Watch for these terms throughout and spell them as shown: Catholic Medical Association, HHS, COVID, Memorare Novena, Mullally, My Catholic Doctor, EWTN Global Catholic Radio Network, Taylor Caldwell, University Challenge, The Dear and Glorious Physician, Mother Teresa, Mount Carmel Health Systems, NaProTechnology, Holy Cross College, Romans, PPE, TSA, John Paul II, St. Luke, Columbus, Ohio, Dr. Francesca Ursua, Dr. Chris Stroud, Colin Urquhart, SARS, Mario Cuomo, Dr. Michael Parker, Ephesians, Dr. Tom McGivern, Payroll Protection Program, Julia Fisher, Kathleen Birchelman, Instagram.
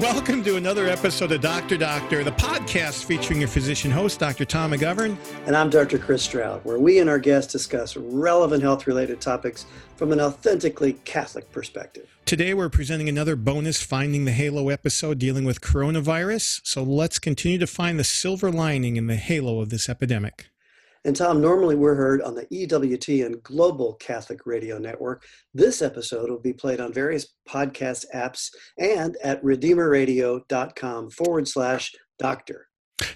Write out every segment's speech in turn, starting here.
Welcome to another episode of Dr. Doctor, the podcast featuring your physician host, Dr. Tom McGivern. And I'm Dr. Chris Stroud, where we and our guests discuss relevant health-related topics from an authentically Catholic perspective. Today, we're presenting another bonus Finding the Halo episode dealing with coronavirus. So let's continue to find the silver lining in the halo of this epidemic. And Tom, normally we're heard on the EWTN Global Catholic Radio Network. This episode will be played on various podcast apps and at RedeemerRadio.com/doctor.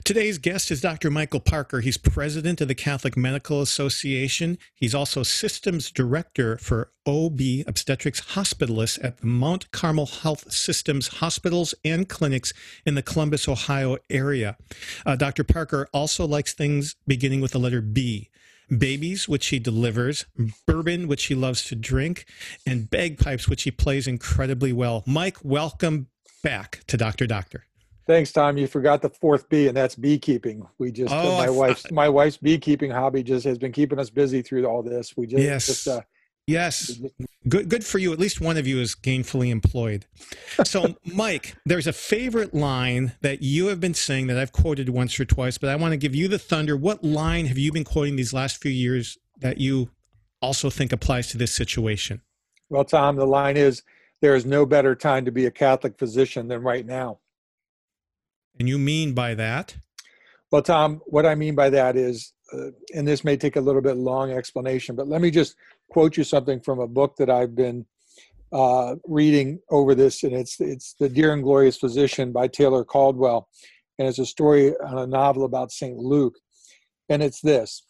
Today's guest is Dr. Michael Parker. He's president of the Catholic Medical Association. He's also systems director for OB obstetrics hospitalists at the Mount Carmel Health Systems hospitals and clinics in the Columbus, Ohio area. Dr. Parker also likes things beginning with the letter B. Babies, which he delivers, bourbon, which he loves to drink, and bagpipes, which he plays incredibly well. Mike, welcome back to Dr. Doctor. Thanks, Tom. You forgot the fourth B, and that's beekeeping. We just my wife's beekeeping hobby just has been keeping us busy through all this. We just yes. Good for you. At least one of you is gainfully employed. So, Mike, there's a favorite line that you have been saying that I've quoted once or twice, but I want to give you the thunder. What line have you been quoting these last few years that you also think applies to this situation? Well, Tom, the line is, there is no better time to be a Catholic physician than right now. And you mean by that? Well, Tom, what I mean by that is, and this may take a little bit long explanation, but let me just quote you something from a book that I've been reading over this, and it's The Dear and Glorious Physician by Taylor Caldwell, and it's a story on a novel about St. Luke, and it's this.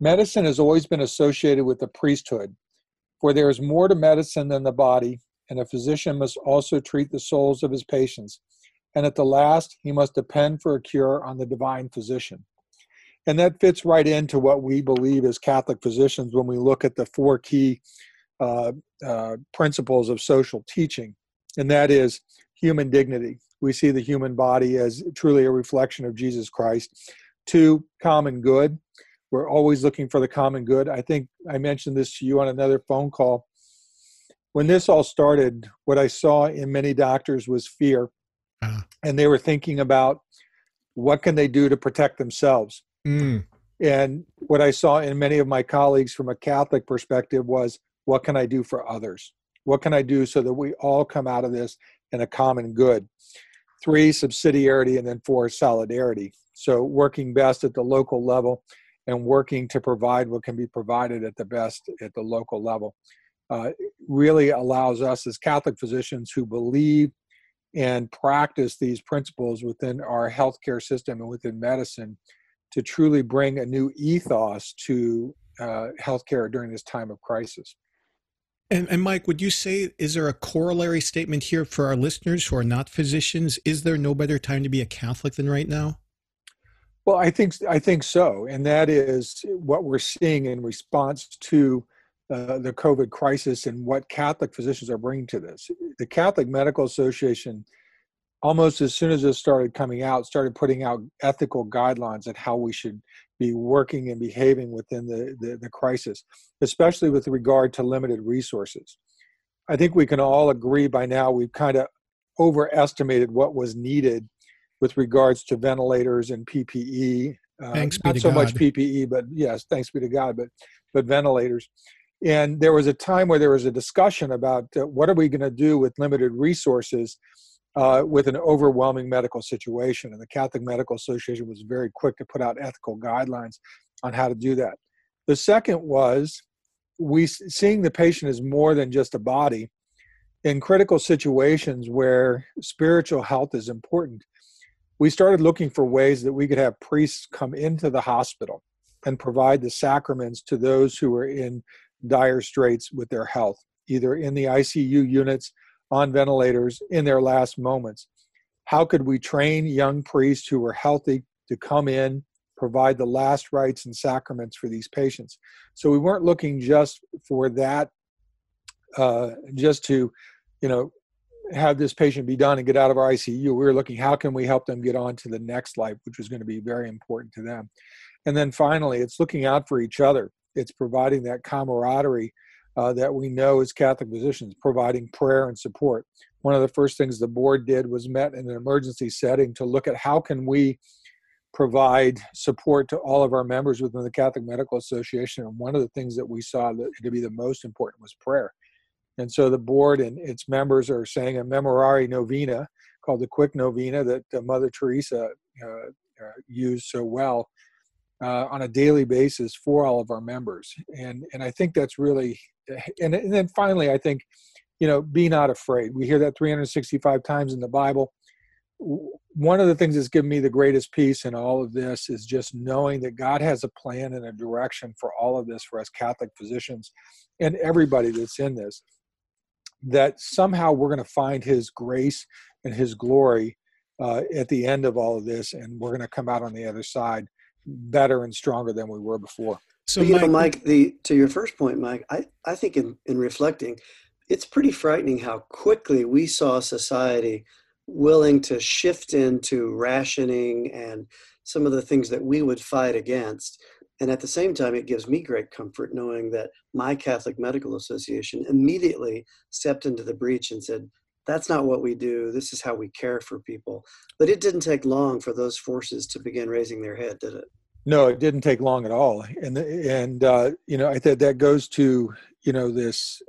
Medicine has always been associated with the priesthood, for there is more to medicine than the body, and a physician must also treat the souls of his patients. And at the last, he must depend for a cure on the divine physician. And that fits right into what we believe as Catholic physicians when we look at the four key principles of social teaching, and that is human dignity. We see the human body as truly a reflection of Jesus Christ. 2, common good. We're always looking for the common good. I think I mentioned this to you on another phone call. When this all started, what I saw in many doctors was fear. And they were thinking about what can they do to protect themselves. And what I saw in many of my colleagues from a Catholic perspective was, what can I do for others? What can I do so that we all come out of this in a common good? 3, subsidiarity, and then 4, solidarity. So working best at the local level and working to provide what can be provided at the best at the local level really allows us as Catholic physicians who believe and practice these principles within our healthcare system and within medicine to truly bring a new ethos to healthcare during this time of crisis. And Mike, would you say, is there a corollary statement here for our listeners who are not physicians? Is there no better time to be a Catholic than right now? Well, I think so. And that is what we're seeing in response to the COVID crisis and what Catholic physicians are bringing to this. The Catholic Medical Association, almost as soon as this started coming out, started putting out ethical guidelines on how we should be working and behaving within the crisis, especially with regard to limited resources. I think we can all agree by now we've kind of overestimated what was needed with regards to ventilators and PPE. Thanks be to God. Not so much PPE, but yes, thanks be to God, but ventilators. And there was a time where there was a discussion about what are we going to do with limited resources with an overwhelming medical situation. And the Catholic Medical Association was very quick to put out ethical guidelines on how to do that. The second was seeing the patient as more than just a body. In critical situations where spiritual health is important, we started looking for ways that we could have priests come into the hospital and provide the sacraments to those who were in dire straits with their health, either in the ICU units, on ventilators, in their last moments. How could we train young priests who were healthy to come in, provide the last rites and sacraments for these patients? So we weren't looking just for that, just to, have this patient be done and get out of our ICU. We were looking, how can we help them get on to the next life, which was going to be very important to them. And then finally, it's looking out for each other. It's providing that camaraderie that we know as Catholic physicians, providing prayer and support, one of the first things the board did was met in an emergency setting to look at how can we provide support to all of our members within the Catholic Medical Association. And one of the things that we saw that to be the most important was prayer. And so the board and its members are saying a Memorare Novena called the Quick Novena that Mother Teresa used so well on a daily basis for all of our members. And I think that's really, and then finally, I think, you know, be not afraid. We hear that 365 times in the Bible. One of the things that's given me the greatest peace in all of this is just knowing that God has a plan and a direction for all of this, for us Catholic physicians and everybody that's in this, that somehow we're going to find his grace and his glory at the end of all of this, and we're going to come out on the other side better and stronger than we were before. So, but, Mike, to your first point, Mike, I think in reflecting, it's pretty frightening how quickly we saw society willing to shift into rationing and some of the things that we would fight against. And at the same time, it gives me great comfort knowing that my Catholic Medical Association immediately stepped into the breach and said, that's not what we do. This is how we care for people. But it didn't take long for those forces to begin raising their head, did it? No, it didn't take long at all. And you know, I think that goes to, you know, this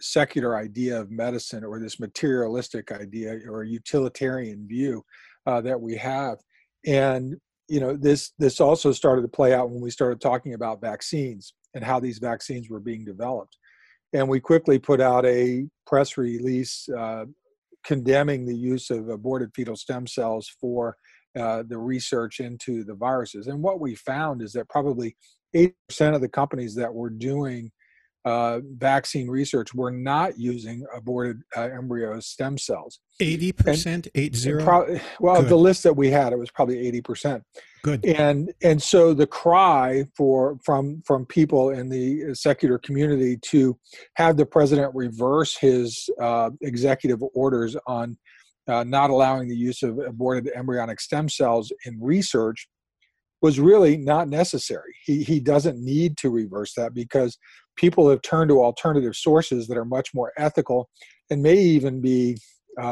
secular idea of medicine, or this materialistic idea or utilitarian view that we have. And, you know, this also started to play out when we started talking about vaccines and how these vaccines were being developed. And we quickly put out a press release condemning the use of aborted fetal stem cells for the research into the viruses. And what we found is that probably 80% of the companies that were doing vaccine research were not using aborted embryo stem cells. 80%, 80. Well, good. The list that we had, it was probably 80%. Good. And so the cry from people in the secular community to have the president reverse his executive orders on not allowing the use of aborted embryonic stem cells in research was really not necessary. He doesn't need to reverse that because people have turned to alternative sources that are much more ethical and may even be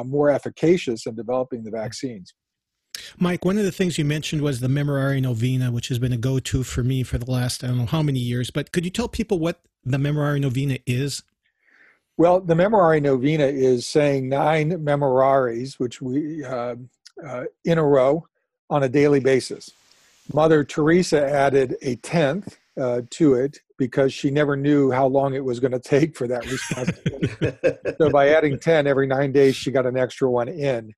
more efficacious in developing the vaccines. Mike, one of the things you mentioned was the Memorare Novena, which has been a go-to for me for the last, I don't know how many years, but could you tell people what the Memorare Novena is? Well, the Memorare Novena is saying 9 Memorares, which we in a row on a daily basis. Mother Teresa added a 10th to it because she never knew how long it was going to take for that responsibility. So by adding 10 every 9 days, she got an extra one in.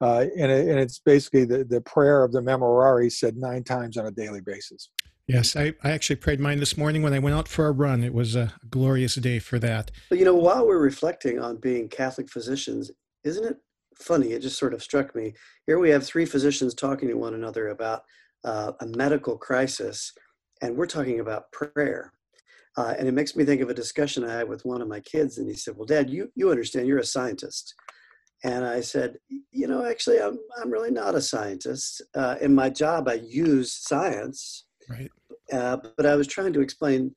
And it's basically the prayer of the Memorare said 9 times on a daily basis. Yes, I actually prayed mine this morning when I went out for a run. It was a glorious day for that. But, you know, while we're reflecting on being Catholic physicians, isn't it funny? It just sort of struck me. Here we have 3 physicians talking to one another about a medical crisis, and we're talking about prayer. And it makes me think of a discussion I had with one of my kids, and he said, well, Dad, you understand, you're a scientist. And I said, you know, actually, I'm really not a scientist. In my job, I use science, right? But I was trying to explain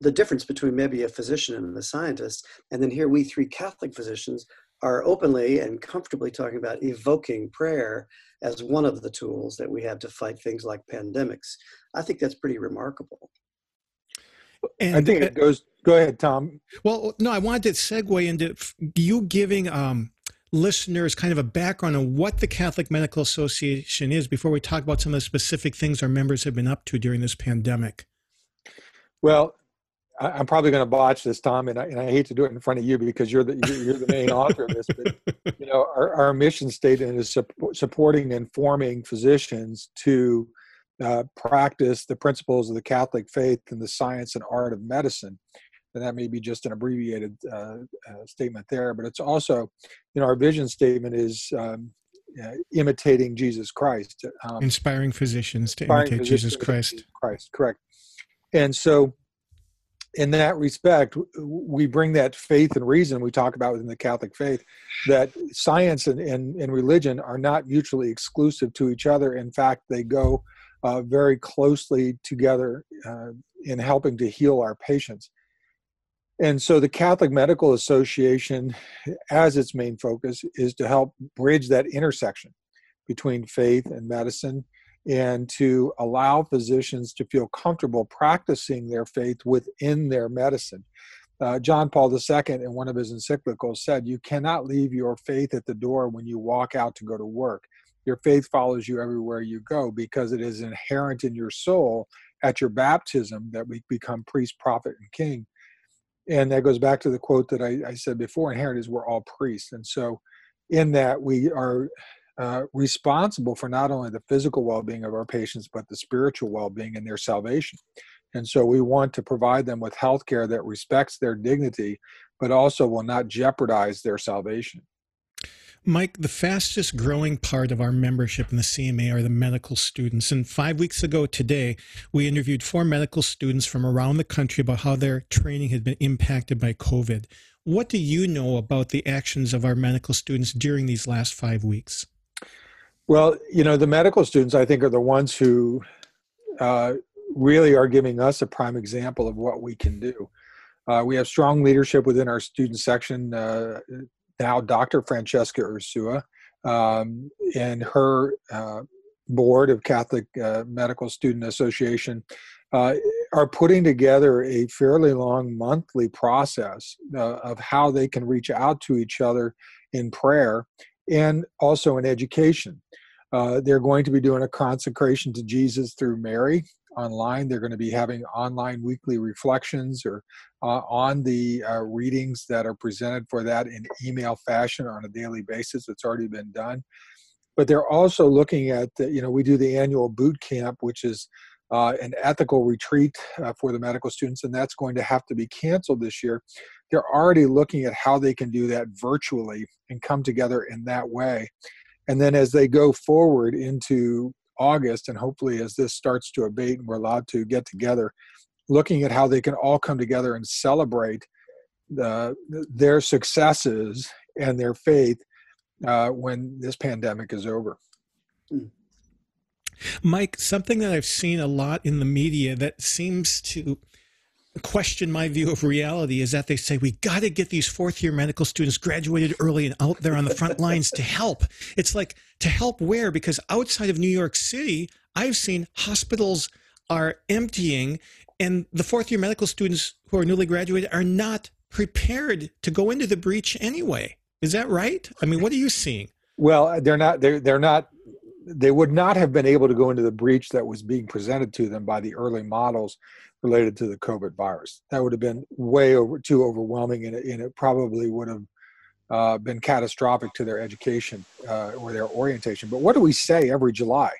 the difference between maybe a physician and a scientist. And then here we 3 Catholic physicians are openly and comfortably talking about evoking prayer as one of the tools that we have to fight things like pandemics. I think that's pretty remarkable. And I think it goes, go ahead, Tom. Well, no, I wanted to segue into you giving listeners kind of a background on what the Catholic Medical Association is before we talk about some of the specific things our members have been up to during this pandemic. Well, I'm probably going to botch this, Tom, and I hate to do it in front of you because you're the main author of this. But you know, our mission statement is supporting and informing physicians to practice the principles of the Catholic faith and the science and art of medicine. And that may be just an abbreviated statement there, but it's also, you know, our vision statement is imitating Jesus Christ, inspiring physicians to imitate Jesus Christ. Christ, correct. And so, in that respect, we bring that faith and reason we talk about within the Catholic faith, that science and religion are not mutually exclusive to each other. In fact, they go very closely together in helping to heal our patients. And so the Catholic Medical Association, as its main focus, is to help bridge that intersection between faith and medicine, and to allow physicians to feel comfortable practicing their faith within their medicine. John Paul II, in one of his encyclicals, said, "You cannot leave your faith at the door when you walk out to go to work. Your faith follows you everywhere you go, because it is inherent in your soul at your baptism that we become priest, prophet, and king." And that goes back to the quote that I said before, inherent is we're all priests. And so in that, we are responsible for not only the physical well-being of our patients, but the spiritual well-being and their salvation. And so we want to provide them with healthcare that respects their dignity, but also will not jeopardize their salvation. Mike, the fastest growing part of our membership in the CMA are the medical students. And 5 weeks ago today, we interviewed 4 medical students from around the country about how their training had been impacted by COVID. What do you know about the actions of our medical students during these last 5 weeks? Well, you know, the medical students, I think, are the ones who really are giving us a prime example of what we can do. We have strong leadership within our student section. Now, Dr. Francesca Ursua and her board of Catholic Medical Student Association are putting together a fairly long monthly process of how they can reach out to each other in prayer and also in education. They're going to be doing a consecration to Jesus through Mary online. They're going to be having online weekly reflections or on the readings that are presented for that in email fashion on a daily basis. It's already been done. But they're also looking at, you know, we do the annual boot camp, which is an ethical retreat for the medical students, and that's going to have to be canceled this year. They're already looking at how they can do that virtually and come together in that way. And then as they go forward into August, and hopefully as this starts to abate and we're allowed to get together, looking at how they can all come together and celebrate their successes and their faith when this pandemic is over. Mike, something that I've seen a lot in the media that seems to question my view of reality is that they say, we got to get these fourth-year medical students graduated early and out there on the front lines to help. It's like, to help where? Because outside of New York City, I've seen hospitals are emptying, and the fourth-year medical students who are newly graduated are not prepared to go into the breach anyway. Is that right? I mean, what are you seeing? Well, they would not have been able to go into the breach that was being presented to them by the early models related to the COVID virus. That would have been too overwhelming, and it probably would have been catastrophic to their education or their orientation. But what do we say every July?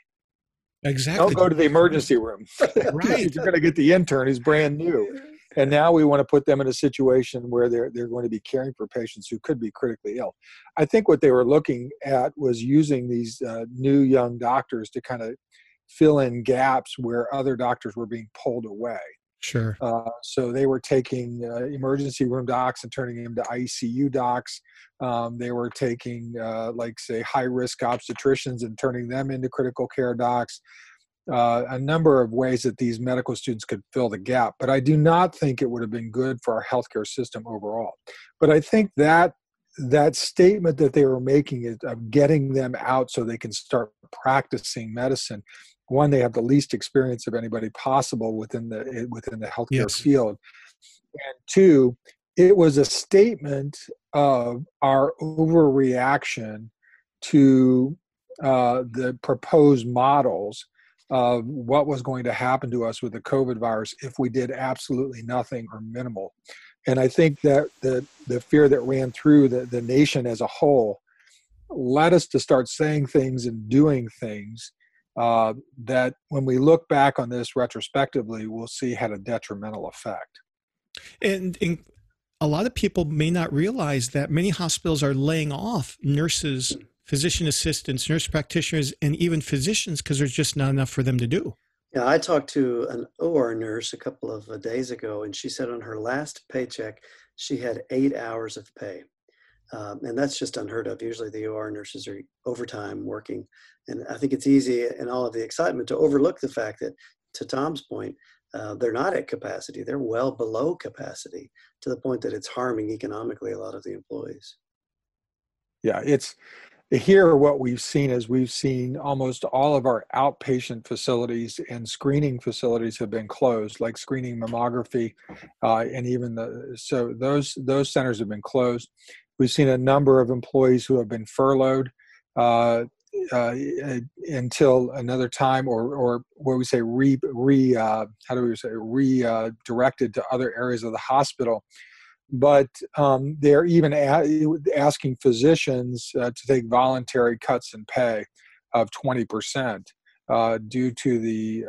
Exactly. Don't go to the emergency room. Right. You're going to get the intern who's brand new. And now we want to put them in a situation where they're going to be caring for patients who could be critically ill. I think what they were looking at was using these new young doctors to kind of fill in gaps where other doctors were being pulled away. Sure. So they were taking emergency room docs and turning them to ICU docs. They were taking, high-risk obstetricians and turning them into critical care docs. A number of ways that these medical students could fill the gap. But I do not think it would have been good for our healthcare system overall. But I think that statement that they were making is of getting them out so they can start practicing medicine. One, they have the least experience of anybody possible within the healthcare yes. field. And two, it was a statement of our overreaction to the proposed models of what was going to happen to us with the COVID virus if we did absolutely nothing or minimal. And I think that the fear that ran through the nation as a whole led us to start saying things and doing things that when we look back on this retrospectively, we'll see had a detrimental effect. And a lot of people may not realize that many hospitals are laying off nurses, physician assistants, nurse practitioners, and even physicians because there's just not enough for them to do. Yeah, I talked to an OR nurse a couple of days ago, and she said on her last paycheck, she had 8 hours of pay. And that's just unheard of. Usually the OR nurses are overtime working. And I think it's easy in all of the excitement to overlook the fact that, to Tom's point, They're not at capacity. They're well below capacity to the point that it's harming economically a lot of the employees. Yeah, it's here what we've seen is we've seen almost all of our outpatient facilities and screening facilities have been closed, like screening mammography, and even those centers have been closed. We've seen a number of employees who have been furloughed until another time, or what we say redirected to other areas of the hospital. But they're even asking physicians to take voluntary cuts in pay of 20% due to the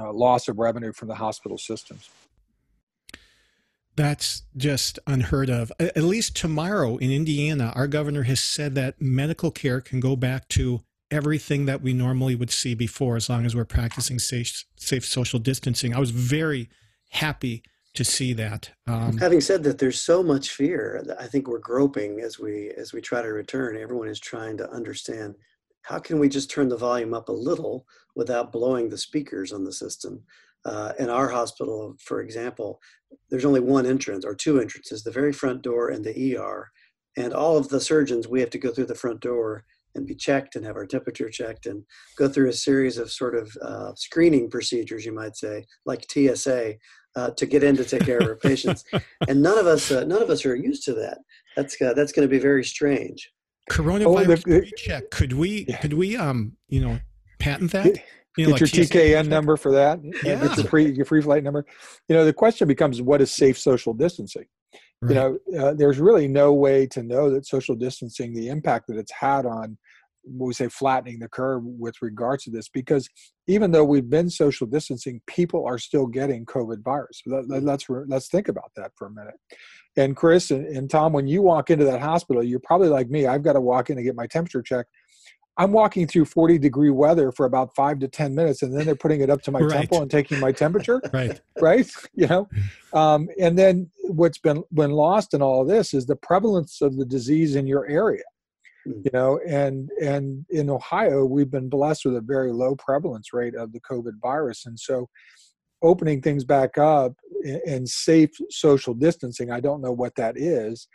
loss of revenue from the hospital systems. That's just unheard of. At least tomorrow in Indiana, our governor has said that medical care can go back to everything that we normally would see before, as long as we're practicing safe social distancing. I was very happy to see that. Having said that, there's so much fear. I think we're groping as we try to return. Everyone is trying to understand, how can we just turn the volume up a little without blowing the speakers on the system? In our hospital, for example, there's only one entrance or two entrances, the very front door and the ER. And all of the surgeons, we have to go through the front door and be checked and have our temperature checked and go through a series of sort of screening procedures, you might say, like TSA, to get in to take care of our patients. And none of us are used to that. That's going to be very strange. Coronavirus recheck. Could we patent that? Get your TKN number for that. Yeah. Get your free flight number. The question becomes, what is safe social distancing? Right. There's really no way to know that social distancing, the impact that it's had on, what we say, flattening the curve with regards to this, because even though we've been social distancing, people are still getting COVID virus. Let's think about that for a minute. And Chris and Tom, when you walk into that hospital, you're probably like me. I've got to walk in and get my temperature checked. I'm walking through 40-degree weather for about 5 to 10 minutes, and then they're putting it up to my temple and taking my temperature. Right. And then what's been lost in all of this is the prevalence of the disease in your area. And in Ohio, we've been blessed with a very low prevalence rate of the COVID virus. And so opening things back up and safe social distancing, I don't know what that is,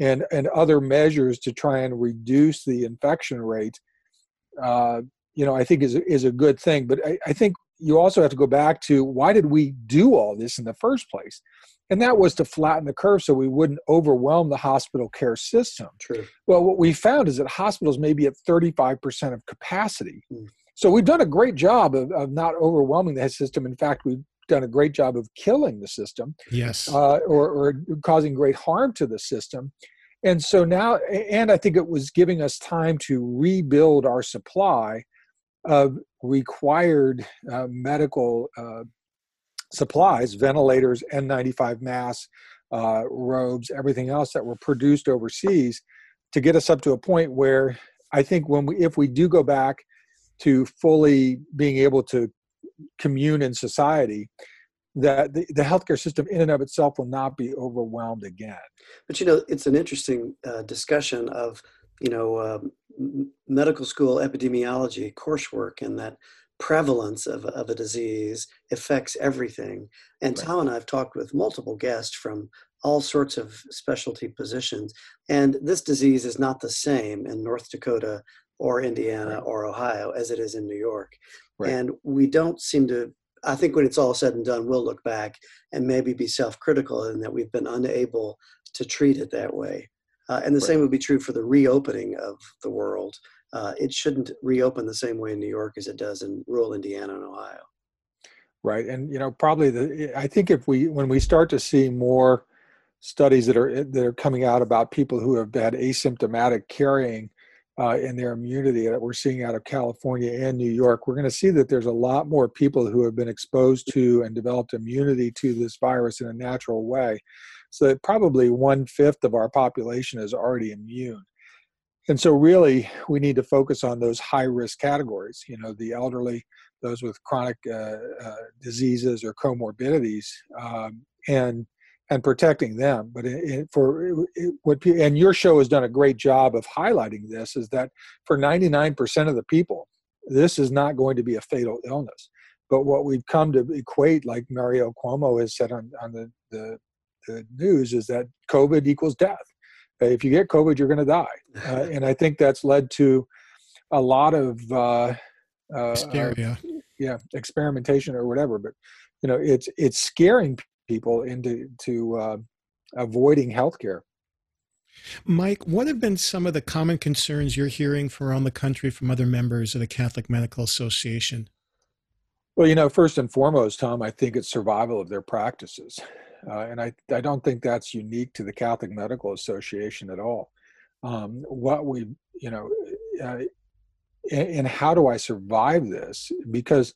and other measures to try and reduce the infection rate, I think is a good thing. But I think you also have to go back to, why did we do all this in the first place? And that was to flatten the curve so we wouldn't overwhelm the hospital care system. True. Well, what we found is that hospitals may be at 35% of capacity. Mm. So we've done a great job of not overwhelming the system. In fact, we've done a great job of killing the system. Yes. Or causing great harm to the system. And so now, and I think it was giving us time to rebuild our supply of required medical supplies, ventilators, N95 masks, robes, everything else that were produced overseas, to get us up to a point where I think if we do go back to fully being able to commune in society, that the healthcare system in and of itself will not be overwhelmed again. But it's an interesting discussion of medical school epidemiology coursework, and that prevalence of a disease affects everything. And right. Tom and I have talked with multiple guests from all sorts of specialty positions. And this disease is not the same in North Dakota or Indiana right. or Ohio as it is in New York. Right. And we don't seem to, I think when it's all said and done, we'll look back and maybe be self-critical in that we've been unable to treat it that way. And the right. same would be true for the reopening of the world. It shouldn't reopen the same way in New York as it does in rural Indiana and Ohio. Right. And, probably I think when we start to see more studies that are coming out about people who have had asymptomatic carrying in their immunity that we're seeing out of California and New York, we're going to see that there's a lot more people who have been exposed to and developed immunity to this virus in a natural way. So that probably 1/5 of our population is already immune. And so really, we need to focus on those high-risk categories, the elderly, those with chronic diseases or comorbidities, and protecting them. But and your show has done a great job of highlighting this, is that for 99% of the people, this is not going to be a fatal illness. But what we've come to equate, like Mario Cuomo has said on the news, is that COVID equals death. If you get COVID, you're going to die. And I think that's led to a lot of experimentation or whatever. But, you know, it's scaring people into avoiding healthcare. Mike, what have been some of the common concerns you're hearing from around the country from other members of the Catholic Medical Association? Well, you know, first and foremost, Tom, I think it's survival of their practices. And I don't think that's unique to the Catholic Medical Association at all. And how do I survive this? Because,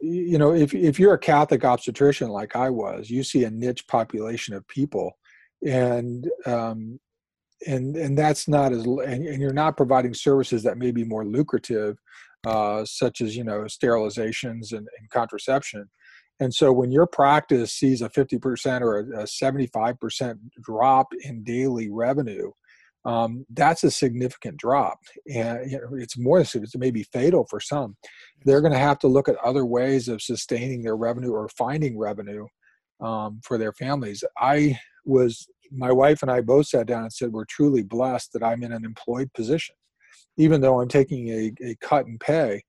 you know, if you're a Catholic obstetrician like I was, you see a niche population of people, and that's not as, and you're not providing services that may be more lucrative, such as, you know, sterilizations and contraception. And so when your practice sees a 50% or a 75% drop in daily revenue, that's a significant drop. And you know, it's maybe fatal for some. They're going to have to look at other ways of sustaining their revenue or finding revenue for their families. My wife and I both sat down and said, we're truly blessed that I'm in an employed position. Even though I'm taking a cut in pay,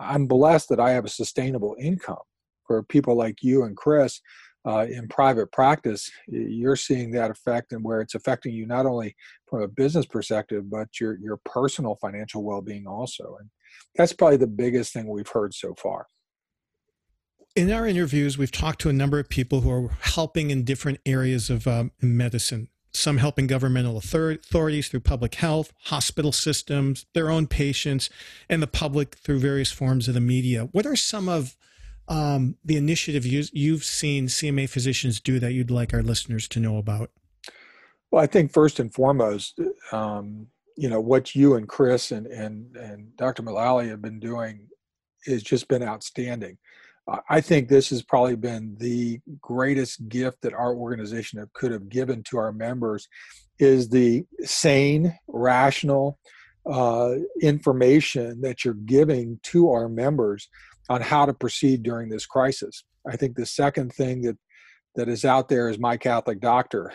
I'm blessed that I have a sustainable income. For people like you and Chris in private practice, you're seeing that effect, and where it's affecting you not only from a business perspective, but your personal financial well-being also. And that's probably the biggest thing we've heard so far. In our interviews, we've talked to a number of people who are helping in different areas of medicine, some helping governmental authorities through public health, hospital systems, their own patients, and the public through various forms of the media. What are some of the initiative you've seen CMA physicians do that you'd like our listeners to know about? Well, I think first and foremost, you know, what you and Chris and Dr. Mullally have been doing has just been outstanding. I think this has probably been the greatest gift that our organization could have given to our members, is the sane, rational information that you're giving to our members on how to proceed during this crisis. I think the second thing that is out there is My Catholic Doctor,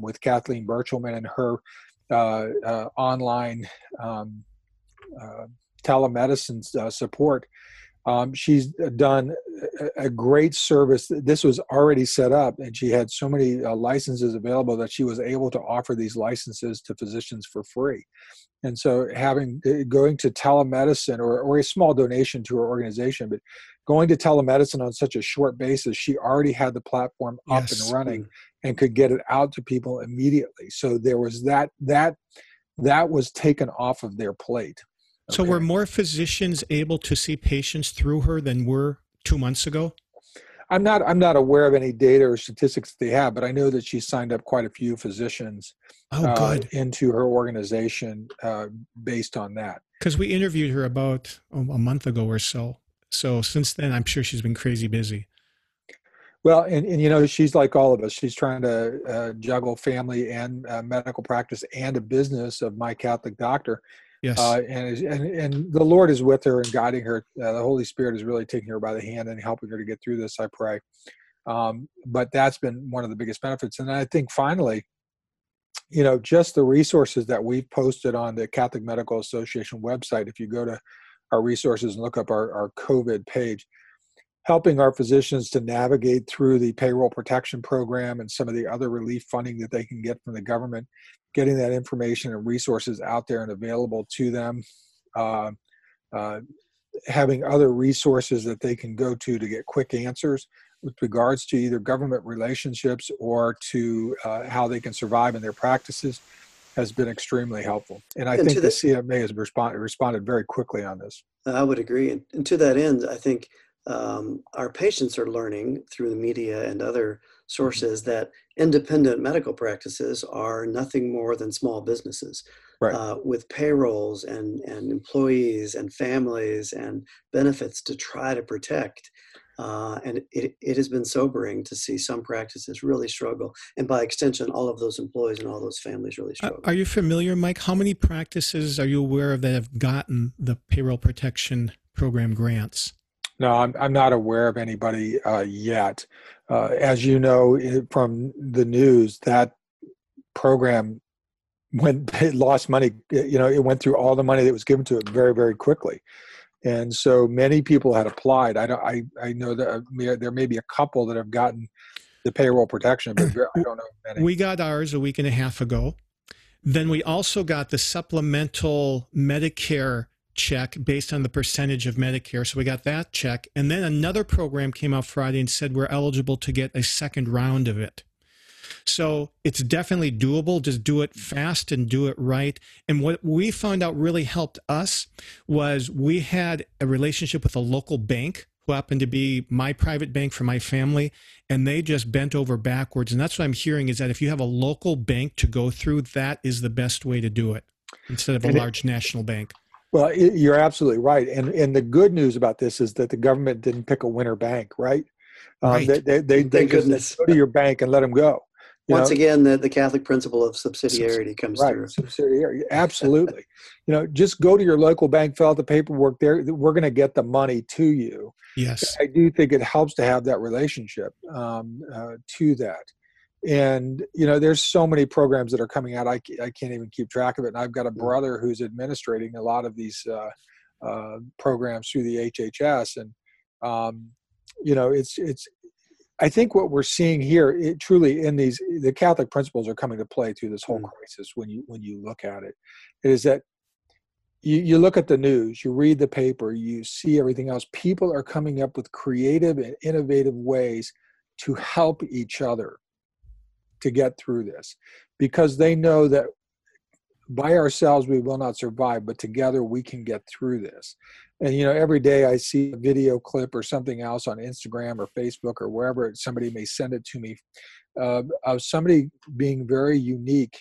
with Kathleen Birchelman and her online telemedicine support. She's done a great service. This was already set up, and she had so many licenses available that she was able to offer these licenses to physicians for free. And so going to telemedicine, or a small donation to her organization, but going to telemedicine on such a short basis, she already had the platform up and running and could get it out to people immediately. So there was that was taken off of their plate. Okay. So were more physicians able to see patients through her than were 2 months ago? I'm not aware of any data or statistics that they have, but I know that she signed up quite a few physicians into her organization based on that. Because we interviewed her about a month ago or so. So since then, I'm sure she's been crazy busy. Well, and you know, she's like all of us. She's trying to juggle family and medical practice and a business of My Catholic Doctor. Yes. And the Lord is with her and guiding her. The Holy Spirit is really taking her by the hand and helping her to get through this, I pray. But that's been one of the biggest benefits. And I think finally, you know, just the resources that we've posted on the Catholic Medical Association website, if you go to our resources and look up our COVID page, helping our physicians to navigate through the Payroll Protection Program and some of the other relief funding that they can get from the government, getting that information and resources out there and available to them, having other resources that they can go to get quick answers with regards to either government relationships or to how they can survive in their practices, has been extremely helpful. And I think the CMA has responded very quickly on this. I would agree. And to that end, I think our patients are learning through the media and other sources that independent medical practices are nothing more than small businesses, right, with payrolls and employees and families and benefits to try to protect. And it has been sobering to see some practices really struggle. And by extension, all of those employees and all those families really struggle. Are you familiar, Mike? How many practices are you aware of that have gotten the Payroll Protection Program grants? No, I'm not aware of anybody yet. As you know from the news, that program it lost money. It went through all the money that was given to it very, very quickly. And so many people had applied. I know that there may be a couple that have gotten the payroll protection, but I don't know many. We got ours a week and a half ago. Then we also got the supplemental Medicare check based on the percentage of Medicare. So we got that check. And then another program came out Friday and said we're eligible to get a second round of it. So it's definitely doable. Just do it fast and do it right. And what we found out really helped us was we had a relationship with a local bank who happened to be my private bank for my family, and they just bent over backwards. And that's what I'm hearing is that if you have a local bank to go through, that is the best way to do it instead of a large national bank. Well, you're absolutely right. And the good news about this is that the government didn't pick a winner bank, right? They just go to your bank and let them go. Once again, the Catholic principle of subsidiarity comes through. Subsidiarity, absolutely. Just go to your local bank, fill out the paperwork there. We're going to get the money to you. Yes. I do think it helps to have that relationship to that. And, there's so many programs that are coming out. I can't even keep track of it. And I've got a brother who's administrating a lot of these programs through the HHS. And, I think what we're seeing here, the Catholic principles are coming to play through this whole crisis. When you look at it, it is that you look at the news, you read the paper, you see everything else. People are coming up with creative and innovative ways to help each other to get through this, because they know that by ourselves we will not survive, but together we can get through this. And every day I see a video clip or something else on Instagram or Facebook or wherever, somebody may send it to me, of somebody being very unique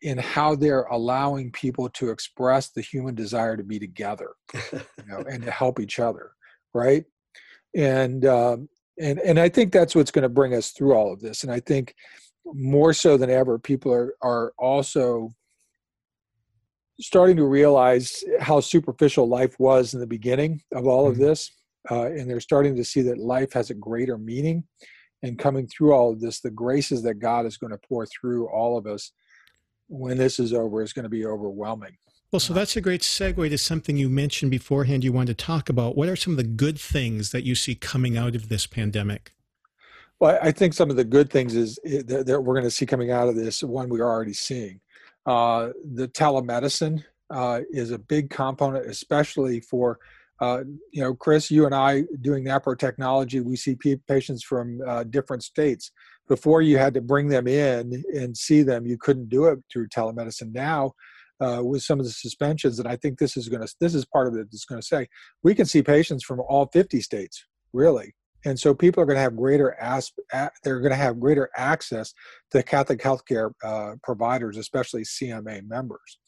in how they're allowing people to express the human desire to be together, and to help each other, right? And I think that's what's going to bring us through all of this. And I think more so than ever, people are also starting to realize how superficial life was in the beginning of all of this. And they're starting to see that life has a greater meaning. And coming through all of this, the graces that God is going to pour through all of us when this is over is going to be overwhelming. Well, so that's a great segue to something you mentioned beforehand you wanted to talk about. What are some of the good things that you see coming out of this pandemic? Well, I think some of the good things is that we're going to see coming out of this, one we are already seeing. The telemedicine is a big component, especially for, Chris, you and I doing NaProTechnology, we see patients from different states. Before you had to bring them in and see them, you couldn't do it through telemedicine. Now, with some of the suspensions, and I think this is part of it that's going to say, we can see patients from all 50 states, really. And so people are going to have greater access to Catholic healthcare providers, especially CMA members.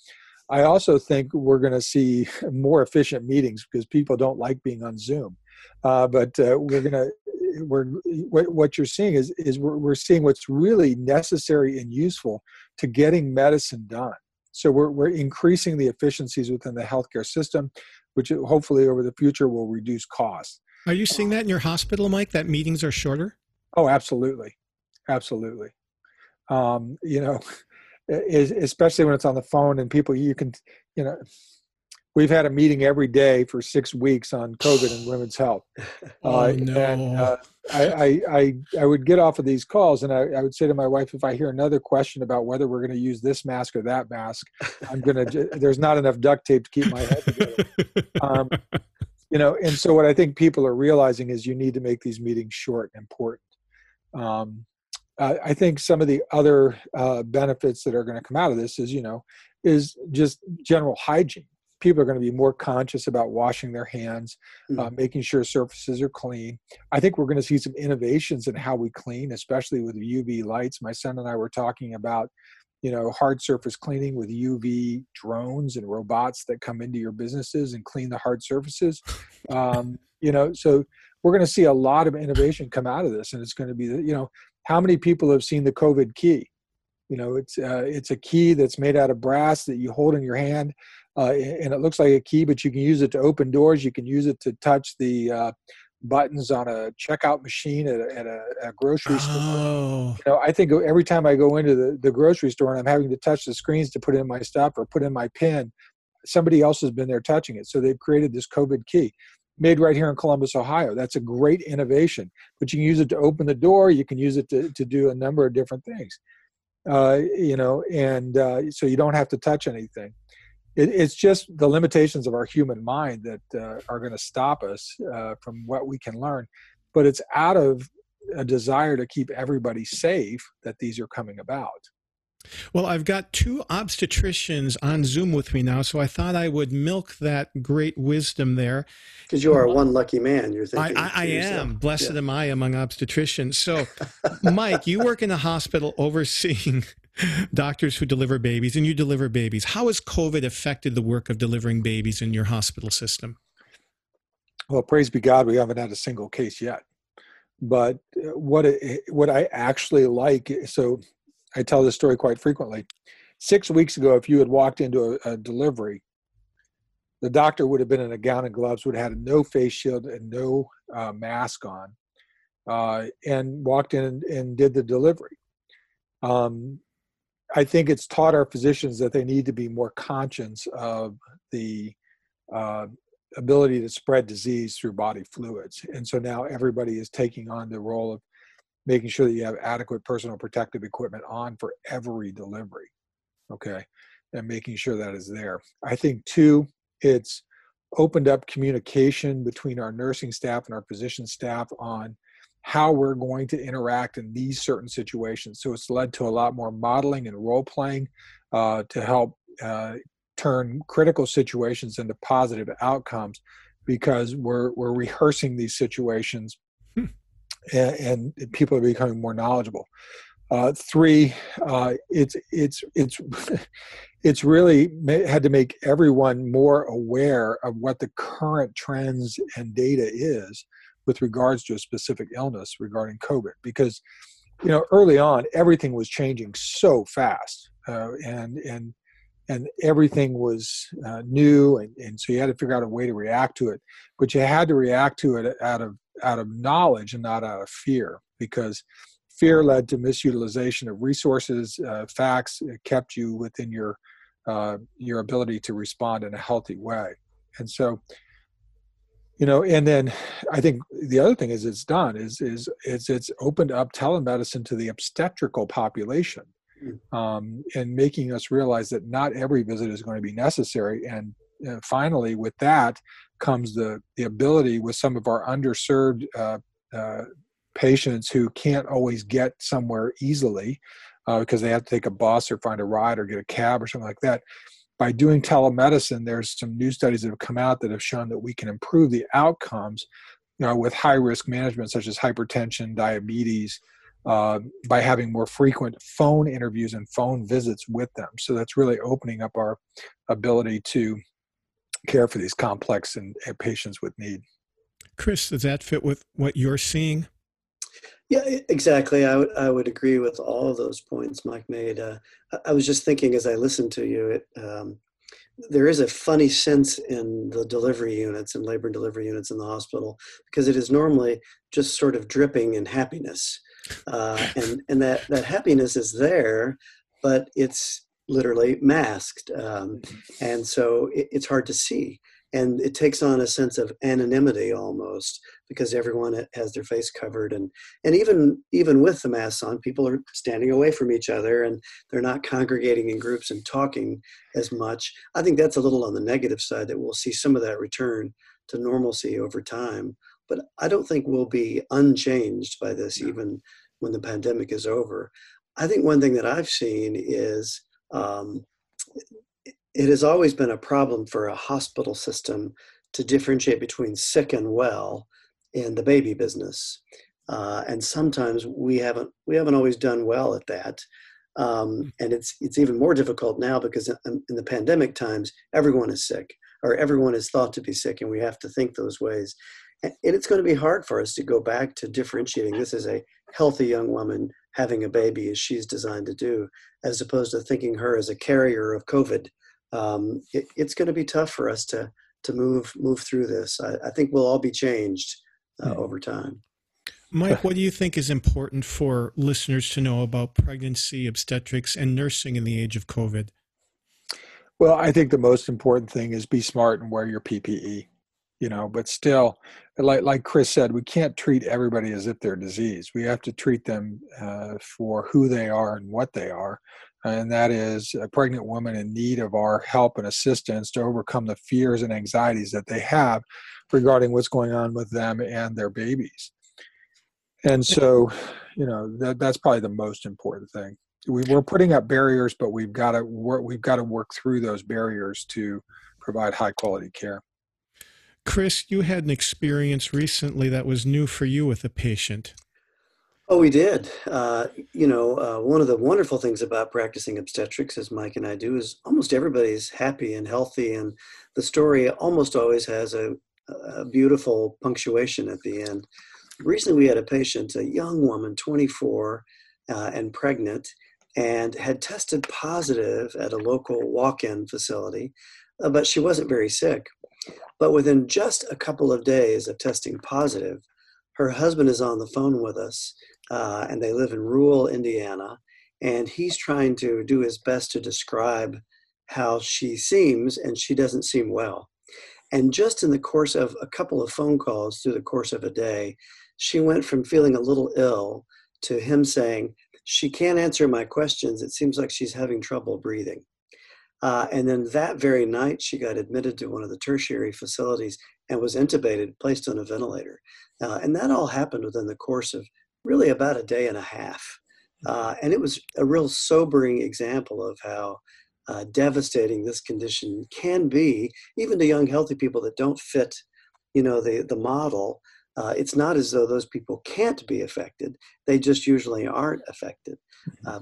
I also think we're going to see more efficient meetings because people don't like being on Zoom. What you're seeing is we're seeing what's really necessary and useful to getting medicine done. So we're increasing the efficiencies within the healthcare system, which hopefully over the future will reduce costs. Are you seeing that in your hospital, Mike, that meetings are shorter? Oh, absolutely. Absolutely. Especially when it's on the phone and people, we've had a meeting every day for 6 weeks on COVID and women's health. I would get off of these calls and I would say to my wife, if I hear another question about whether we're going to use this mask or that mask, there's not enough duct tape to keep my head together. And so what I think people are realizing is you need to make these meetings short and important. I think some of the other benefits that are going to come out of this is just general hygiene. People are going to be more conscious about washing their hands, making sure surfaces are clean. I think we're going to see some innovations in how we clean, especially with UV lights. My son and I were talking about hard surface cleaning with UV drones and robots that come into your businesses and clean the hard surfaces. So we're going to see a lot of innovation come out of this, and it's going to be, how many people have seen the COVID key? It's a key that's made out of brass that you hold in your hand. and it looks like a key, but you can use it to open doors. You can use it to touch the buttons on a checkout machine at a grocery store. You know, I think every time I go into the grocery store and I'm having to touch the screens to put in my stuff or put in my PIN, somebody else has been there touching it. So they've created this COVID key made right here in Columbus, Ohio. That's a great innovation, but you can use it to open the door. You can use it to do a number of different things, you know, and so you don't have to touch anything. It's just the limitations of our human mind that are going to stop us from what we can learn. But it's out of a desire to keep everybody safe that these are coming about. Well, I've got two obstetricians on Zoom with me now, so I thought I would milk that great wisdom there. Because you are one lucky man, you're thinking. I am. Blessed am I among obstetricians. So, Mike, you work in a hospital overseeing doctors who deliver babies, and you deliver babies. How has COVID affected the work of delivering babies in your hospital system? Well, praise be God, we haven't had a single case yet. But what I actually like, so I tell this story quite frequently. 6 weeks ago, if you had walked into a delivery, the doctor would have been in a gown and gloves, would have had no face shield and no mask on, and walked in and did the delivery. I think it's taught our physicians that they need to be more conscious of the ability to spread disease through body fluids. And so now everybody is taking on the role of making sure that you have adequate personal protective equipment on for every delivery, okay, and making sure that is there. I think, too, it's opened up communication between our nursing staff and our physician staff on how we're going to interact in these certain situations. So it's led to a lot more modeling and role-playing to help turn critical situations into positive outcomes, because we're rehearsing these situations and people are becoming more knowledgeable. Three, it's really had to make everyone more aware of what the current trends and data is with regards to a specific illness regarding COVID, because, you know, early on everything was changing so fast, and everything was new, and so you had to figure out a way to react to it. But you had to react to it out of knowledge and not out of fear, because fear led to misutilization of resources. Facts kept you within your ability to respond in a healthy way. And so, you know, and then I think the other thing is it's done is it's opened up telemedicine to the obstetrical population, and making us realize that not every visit is going to be necessary. And finally, with that comes the ability with some of our underserved patients who can't always get somewhere easily because they have to take a bus or find a ride or get a cab or something like that. By doing telemedicine, there's some new studies that have come out that have shown that we can improve the outcomes, you know, with high-risk management such as hypertension, diabetes, by having more frequent phone interviews and phone visits with them. So that's really opening up our ability to care for these complex and patients with need. Chris, does that fit with what you're seeing? Yeah, exactly. I would agree with all of those points Mike made. I was just thinking as I listened to you, there is a funny sense in the delivery units and labor and delivery units in the hospital, because it is normally just sort of dripping in happiness. And that happiness is there, but it's literally masked. And so it's hard to see. And it takes on a sense of anonymity almost, because everyone has their face covered. And even with the masks on, people are standing away from each other, and they're not congregating in groups and talking as much. I think that's a little on the negative side, that we'll see some of that return to normalcy over time. But I don't think we'll be unchanged by this, even when the pandemic is over. I think one thing that I've seen is it has always been a problem for a hospital system to differentiate between sick and well in the baby business. And sometimes we haven't always done well at that. And it's even more difficult now, because in the pandemic times, everyone is sick, or everyone is thought to be sick, and we have to think those ways. And it's going to be hard for us to go back to differentiating this as a healthy young woman having a baby, as she's designed to do, as opposed to thinking her as a carrier of COVID it's going to be tough for us to move through this. I think we'll all be changed over time. Mike, what do you think is important for listeners to know about pregnancy, obstetrics, and nursing in the age of COVID? Well, I think the most important thing is be smart and wear your PPE, but still, like Chris said, we can't treat everybody as if they're diseased. We have to treat them for who they are and what they are. And that is a pregnant woman in need of our help and assistance to overcome the fears and anxieties that they have regarding what's going on with them and their babies. And so, that's probably the most important thing. We're putting up barriers, but we've got to work through those barriers to provide high quality care. Chris, you had an experience recently that was new for you with a patient. Oh, we did. One of the wonderful things about practicing obstetrics, as Mike and I do, is almost everybody's happy and healthy, and the story almost always has a beautiful punctuation at the end. Recently, we had a patient, a young woman, 24, and pregnant, and had tested positive at a local walk-in facility, but she wasn't very sick. But within just a couple of days of testing positive, her husband is on the phone with us, and they live in rural Indiana, and he's trying to do his best to describe how she seems, and she doesn't seem well. And just in the course of a couple of phone calls through the course of a day, she went from feeling a little ill to him saying, she can't answer my questions. It seems like she's having trouble breathing. And then that very night, she got admitted to one of the tertiary facilities and was intubated, placed on a ventilator. And that all happened within the course of really about a day and a half. And it was a real sobering example of how devastating this condition can be, even to young, healthy people that don't fit, the model. It's not as though those people can't be affected. They just usually aren't affected.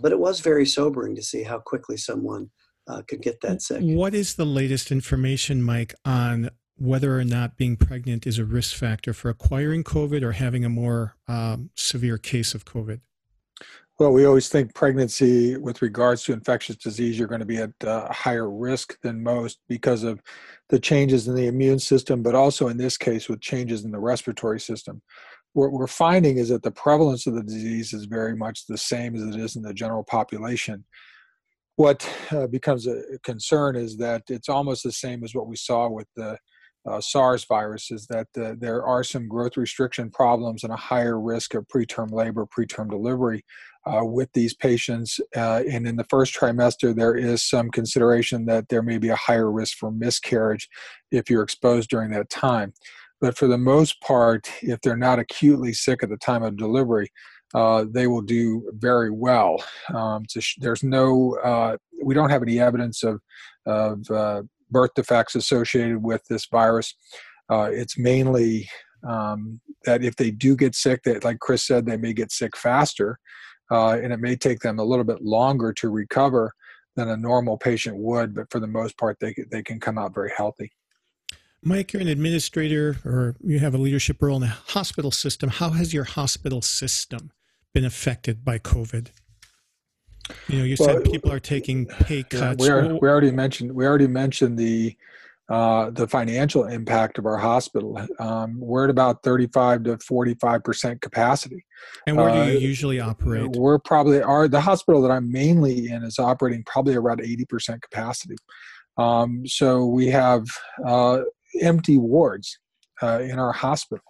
But it was very sobering to see how quickly someone could get that sick. What is the latest information, Mike, on whether or not being pregnant is a risk factor for acquiring COVID or having a more severe case of COVID? Well, we always think pregnancy with regards to infectious disease, you're going to be at higher risk than most because of the changes in the immune system, but also in this case with changes in the respiratory system. What we're finding is that the prevalence of the disease is very much the same as it is in the general population. What becomes a concern is that it's almost the same as what we saw with the SARS virus, is that there are some growth restriction problems and a higher risk of preterm labor, preterm delivery with these patients. And in the first trimester, there is some consideration that there may be a higher risk for miscarriage if you're exposed during that time. But for the most part, if they're not acutely sick at the time of delivery, they will do very well. We don't have any evidence of birth defects associated with this virus. It's mainly that if they do get sick, that, like Chris said, they may get sick faster, and it may take them a little bit longer to recover than a normal patient would, but for the most part, they can come out very healthy. Mike, you're an administrator, or you have a leadership role in the hospital system. How has your hospital system been affected by COVID? You said people are taking pay cuts. We already mentioned the financial impact of our hospital. We're at about 35 to 45% capacity. And where do you usually operate? The hospital that I'm mainly in is operating probably around 80% capacity. So we have empty wards in our hospital.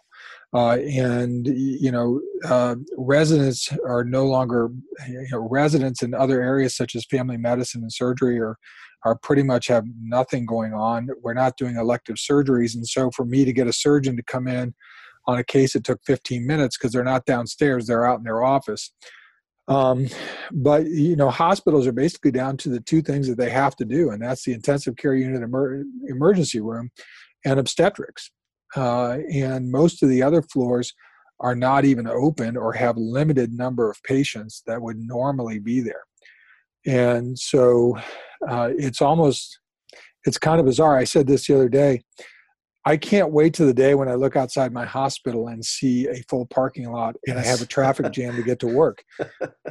Residents are no longer, residents in other areas such as family medicine and surgery are pretty much have nothing going on. We're not doing elective surgeries. And so for me to get a surgeon to come in on a case, it took 15 minutes because they're not downstairs, they're out in their office. Hospitals are basically down to the two things that they have to do, and that's the intensive care unit, emergency room, and obstetrics. And most of the other floors are not even open or have limited number of patients that would normally be there. And so it's kind of bizarre. I said this the other day. I can't wait to the day when I look outside my hospital and see a full parking lot and I have a traffic jam to get to work.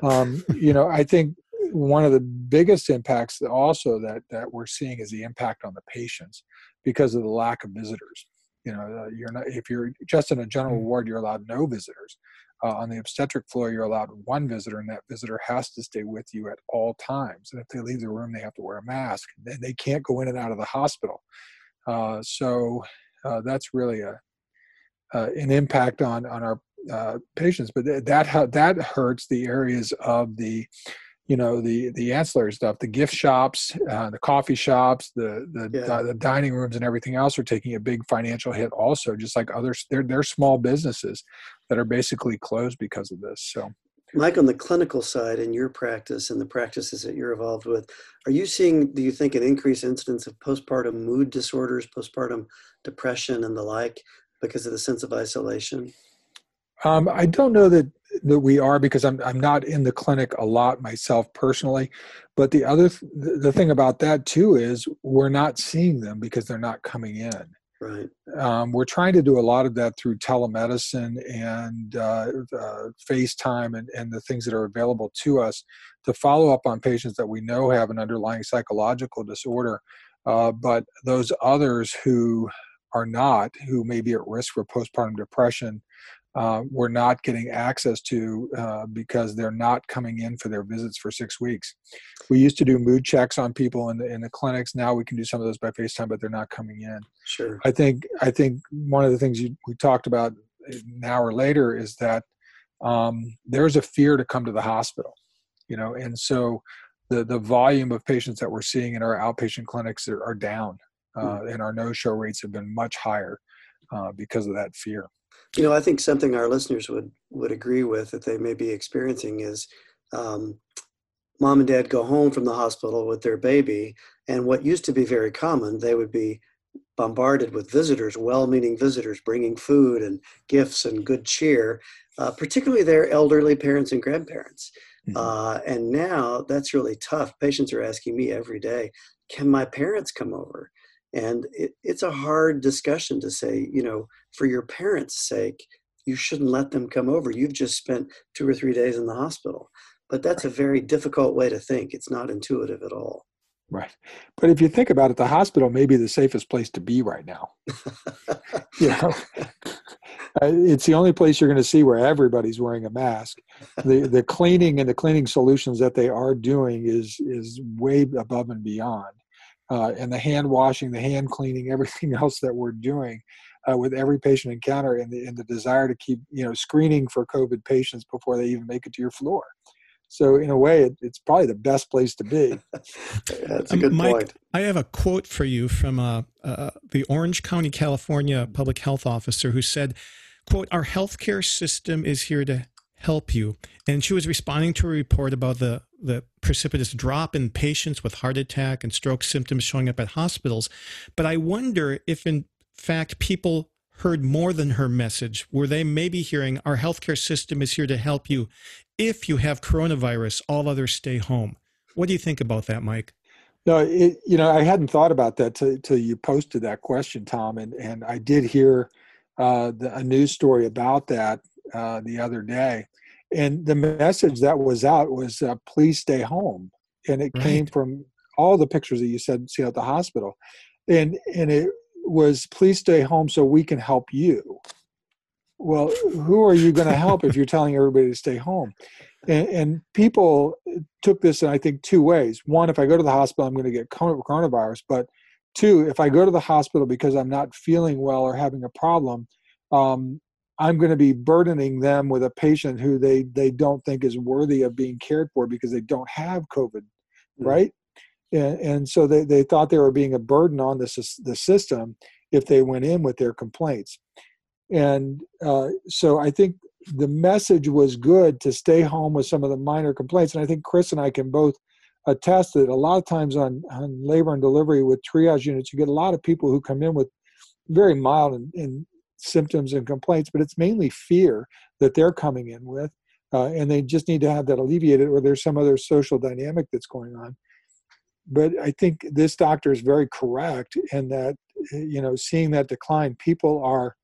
I think one of the biggest impacts also that we're seeing is the impact on the patients because of the lack of visitors. You know, you're not, if you're just in a general ward, you're allowed no visitors. On the obstetric floor, you're allowed one visitor, and that visitor has to stay with you at all times. And if they leave the room, they have to wear a mask. Then they can't go in and out of the hospital. So that's really an impact on our patients. But that hurts the areas of the, you know, the ancillary stuff, the gift shops, the coffee shops, the dining rooms, and everything else are taking a big financial hit also, just like others. They're small businesses that are basically closed because of this. So, Mike, on the clinical side in your practice and the practices that you're involved with, are you seeing, do you think, an increased incidence of postpartum mood disorders, postpartum depression and the like because of the sense of isolation? I don't know that we are, because I'm not in the clinic a lot myself personally, but the other the thing about that too is we're not seeing them because they're not coming in. Right. We're trying to do a lot of that through telemedicine and FaceTime and the things that are available to us to follow up on patients that we know have an underlying psychological disorder, but those others who are not, who may be at risk for postpartum depression, we're not getting access to because they're not coming in for their visits for 6 weeks. We used to do mood checks on people in the clinics. Now we can do some of those by FaceTime, but they're not coming in. Sure. I think one of the things we talked about an hour later is that there's a fear to come to the hospital, you know, and so the volume of patients that we're seeing in our outpatient clinics are down, and our no-show rates have been much higher because of that fear. You know, I think something our listeners would agree with that they may be experiencing is mom and dad go home from the hospital with their baby, and what used to be very common, they would be bombarded with visitors, well-meaning visitors, bringing food and gifts and good cheer, particularly their elderly parents and grandparents. Mm-hmm. And now that's really tough. Patients are asking me every day, can my parents come over? And it's a hard discussion to say, you know, for your parents' sake, you shouldn't let them come over. You've just spent 2 or 3 days in the hospital. But that's right. A very difficult way to think. It's not intuitive at all. Right. But if you think about it, the hospital may be the safest place to be right now. You know, it's the only place you're going to see where everybody's wearing a mask. The cleaning and the cleaning solutions that they are doing is way above and beyond. And the hand washing, the hand cleaning, everything else that we're doing with every patient encounter, and the desire to keep, you know, screening for COVID patients before they even make it to your floor. So in a way, it's probably the best place to be. That's a good Mike, point. I have a quote for you from the Orange County, California public health officer who said, quote, "Our healthcare system is here to help you." And she was responding to a report about the precipitous drop in patients with heart attack and stroke symptoms showing up at hospitals. But I wonder if, in fact, people heard more than her message. Were they maybe hearing, our healthcare system is here to help you. If you have coronavirus, all others stay home. What do you think about that, Mike? No, you know, I hadn't thought about that till you posted that question, Tom. And I did hear a news story about that the other day. And the message that was out was, please stay home. And it came from all the pictures that you said, see at the hospital. And it was, please stay home so we can help you. Well, who are you going to help if you're telling everybody to stay home? And people took this in, I think, two ways. One, if I go to the hospital, I'm going to get coronavirus. But two, if I go to the hospital because I'm not feeling well or having a problem, I'm going to be burdening them with a patient who they don't think is worthy of being cared for because they don't have COVID, right? And so they thought they were being a burden on the system if they went in with their complaints. And so I think the message was good to stay home with some of the minor complaints. And I think Chris and I can both attest that a lot of times on labor and delivery with triage units, you get a lot of people who come in with very mild and symptoms and complaints, but it's mainly fear that they're coming in with, and they just need to have that alleviated, or there's some other social dynamic that's going on. But I think this doctor is very correct in that, you know, seeing that decline, people are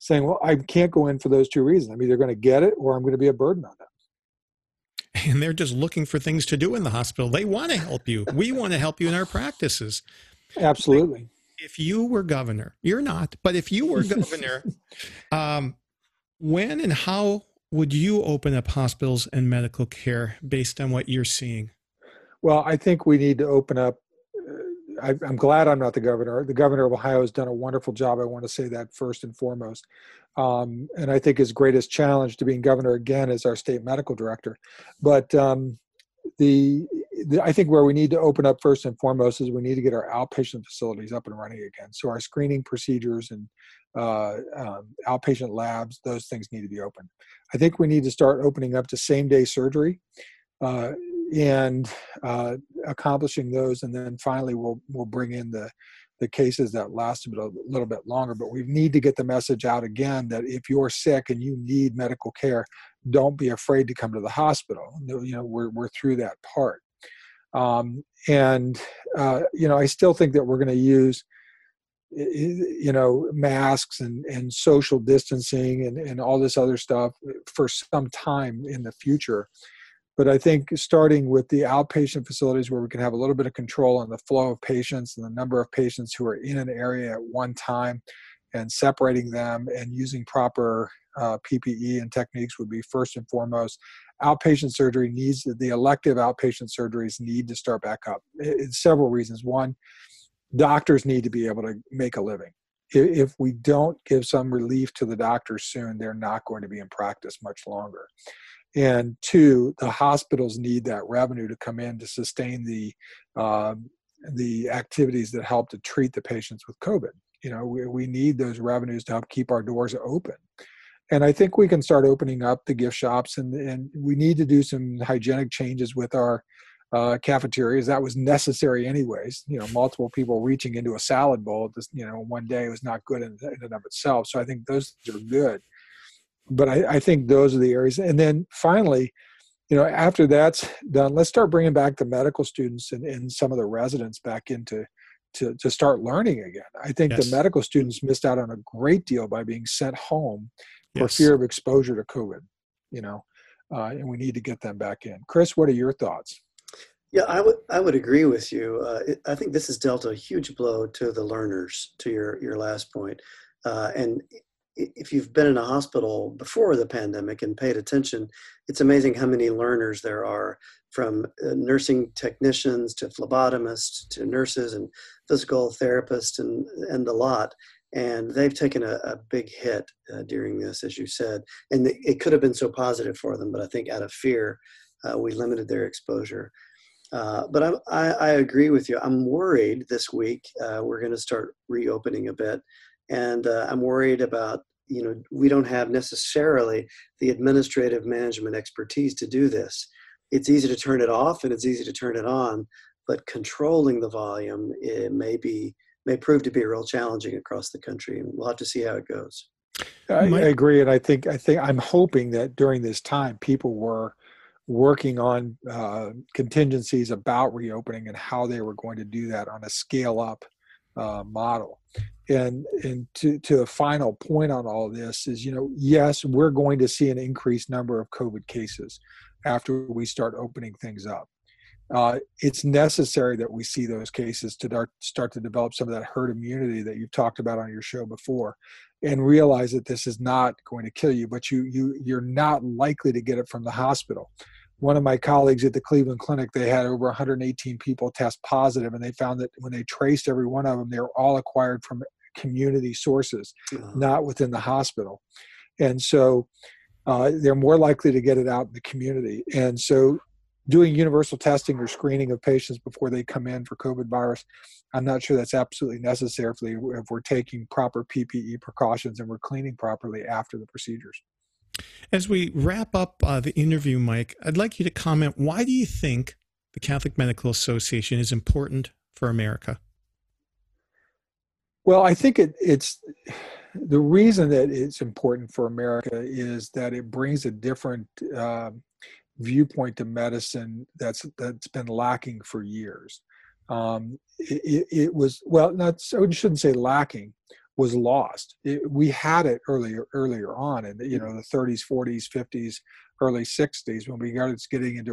saying, well, I can't go in for those two reasons. I'm either going to get it or I'm going to be a burden on them. and they're just looking for things to do in the hospital. They want to help you. We want to help you in our practices. Absolutely. If you were governor, you're not, but if you were governor, when and how would you open up hospitals and medical care based on what you're seeing? Well, I think we need to open up. I'm glad I'm not the governor. The governor of Ohio has done a wonderful job. I want to say that first and foremost. And I think his greatest challenge to being governor again is our state medical director. But I think where we need to open up first and foremost is we need to get our outpatient facilities up and running again. So our screening procedures and outpatient labs, those things need to be open. I think we need to start opening up to same-day surgery. And accomplishing those, and then finally we'll bring in the cases that last a little bit longer. But we need to get the message out again that if you're sick and you need medical care, don't be afraid to come to the hospital. You know, we're through that part. You know, I still think that we're going to use, you know, masks and social distancing and all this other stuff for some time in the future. But I think starting with the outpatient facilities where we can have a little bit of control on the flow of patients and the number of patients who are in an area at one time and separating them and using proper PPE and techniques would be first and foremost. Outpatient surgery needs, the elective outpatient surgeries need to start back up. It's several reasons. One, doctors need to be able to make a living. If we don't give some relief to the doctors soon, they're not going to be in practice much longer. And two, the hospitals need that revenue to come in to sustain the activities that help to treat the patients with COVID. You know, we need those revenues to help keep our doors open. And I think we can start opening up the gift shops, and we need to do some hygienic changes with our cafeterias. That was necessary anyways. You know, multiple people reaching into a salad bowl, you know, one day was not good in and of itself. So I think those are good. But I think those are the areas. And then finally, you know, after that's done, let's start bringing back the medical students and some of the residents back into to start learning again. I think yes. The medical students missed out on a great deal by being sent home for fear of exposure to COVID, you know, and we need to get them back in. Chris, what are your thoughts? Yeah, I would agree with you. I think this has dealt a huge blow to the learners, to your last point. And if you've been in a hospital before the pandemic and paid attention, it's amazing how many learners there are, from nursing technicians to phlebotomists to nurses and physical therapists and the lot. And they've taken a big hit during this, as you said. And it could have been so positive for them, but I think out of fear, we limited their exposure. But I agree with you. I'm worried this week we're going to start reopening a bit. And I'm worried about, you know, we don't have necessarily the administrative management expertise to do this. It's easy to turn it off and it's easy to turn it on, but controlling the volume, it may prove to be real challenging across the country, and we'll have to see how it goes. I agree, and I think I'm hoping that during this time, people were working on contingencies about reopening and how they were going to do that on a scale-up model. And to the final point on all this is, you know, yes, we're going to see an increased number of COVID cases after we start opening things up. It's necessary that we see those cases to start to develop some of that herd immunity that you've talked about on your show before, and realize that this is not going to kill you, but you're not likely to get it from the hospital. One of my colleagues at the Cleveland Clinic, they had over 118 people test positive, and they found that when they traced every one of them, they were all acquired from community sources, not within the hospital. And so they're more likely to get it out in the community. And so doing universal testing or screening of patients before they come in for COVID virus, I'm not sure that's absolutely necessary if we're taking proper PPE precautions and we're cleaning properly after the procedures. As we wrap up the interview, Mike, I'd like you to comment, why do you think the Catholic Medical Association is important for America? Well, I think it's the reason that it's important for America is that it brings a different viewpoint to medicine that's been lacking for years. I shouldn't say lacking, was lost. We had it earlier on in the 30s, 40s, 50s, early 60s, when we started getting into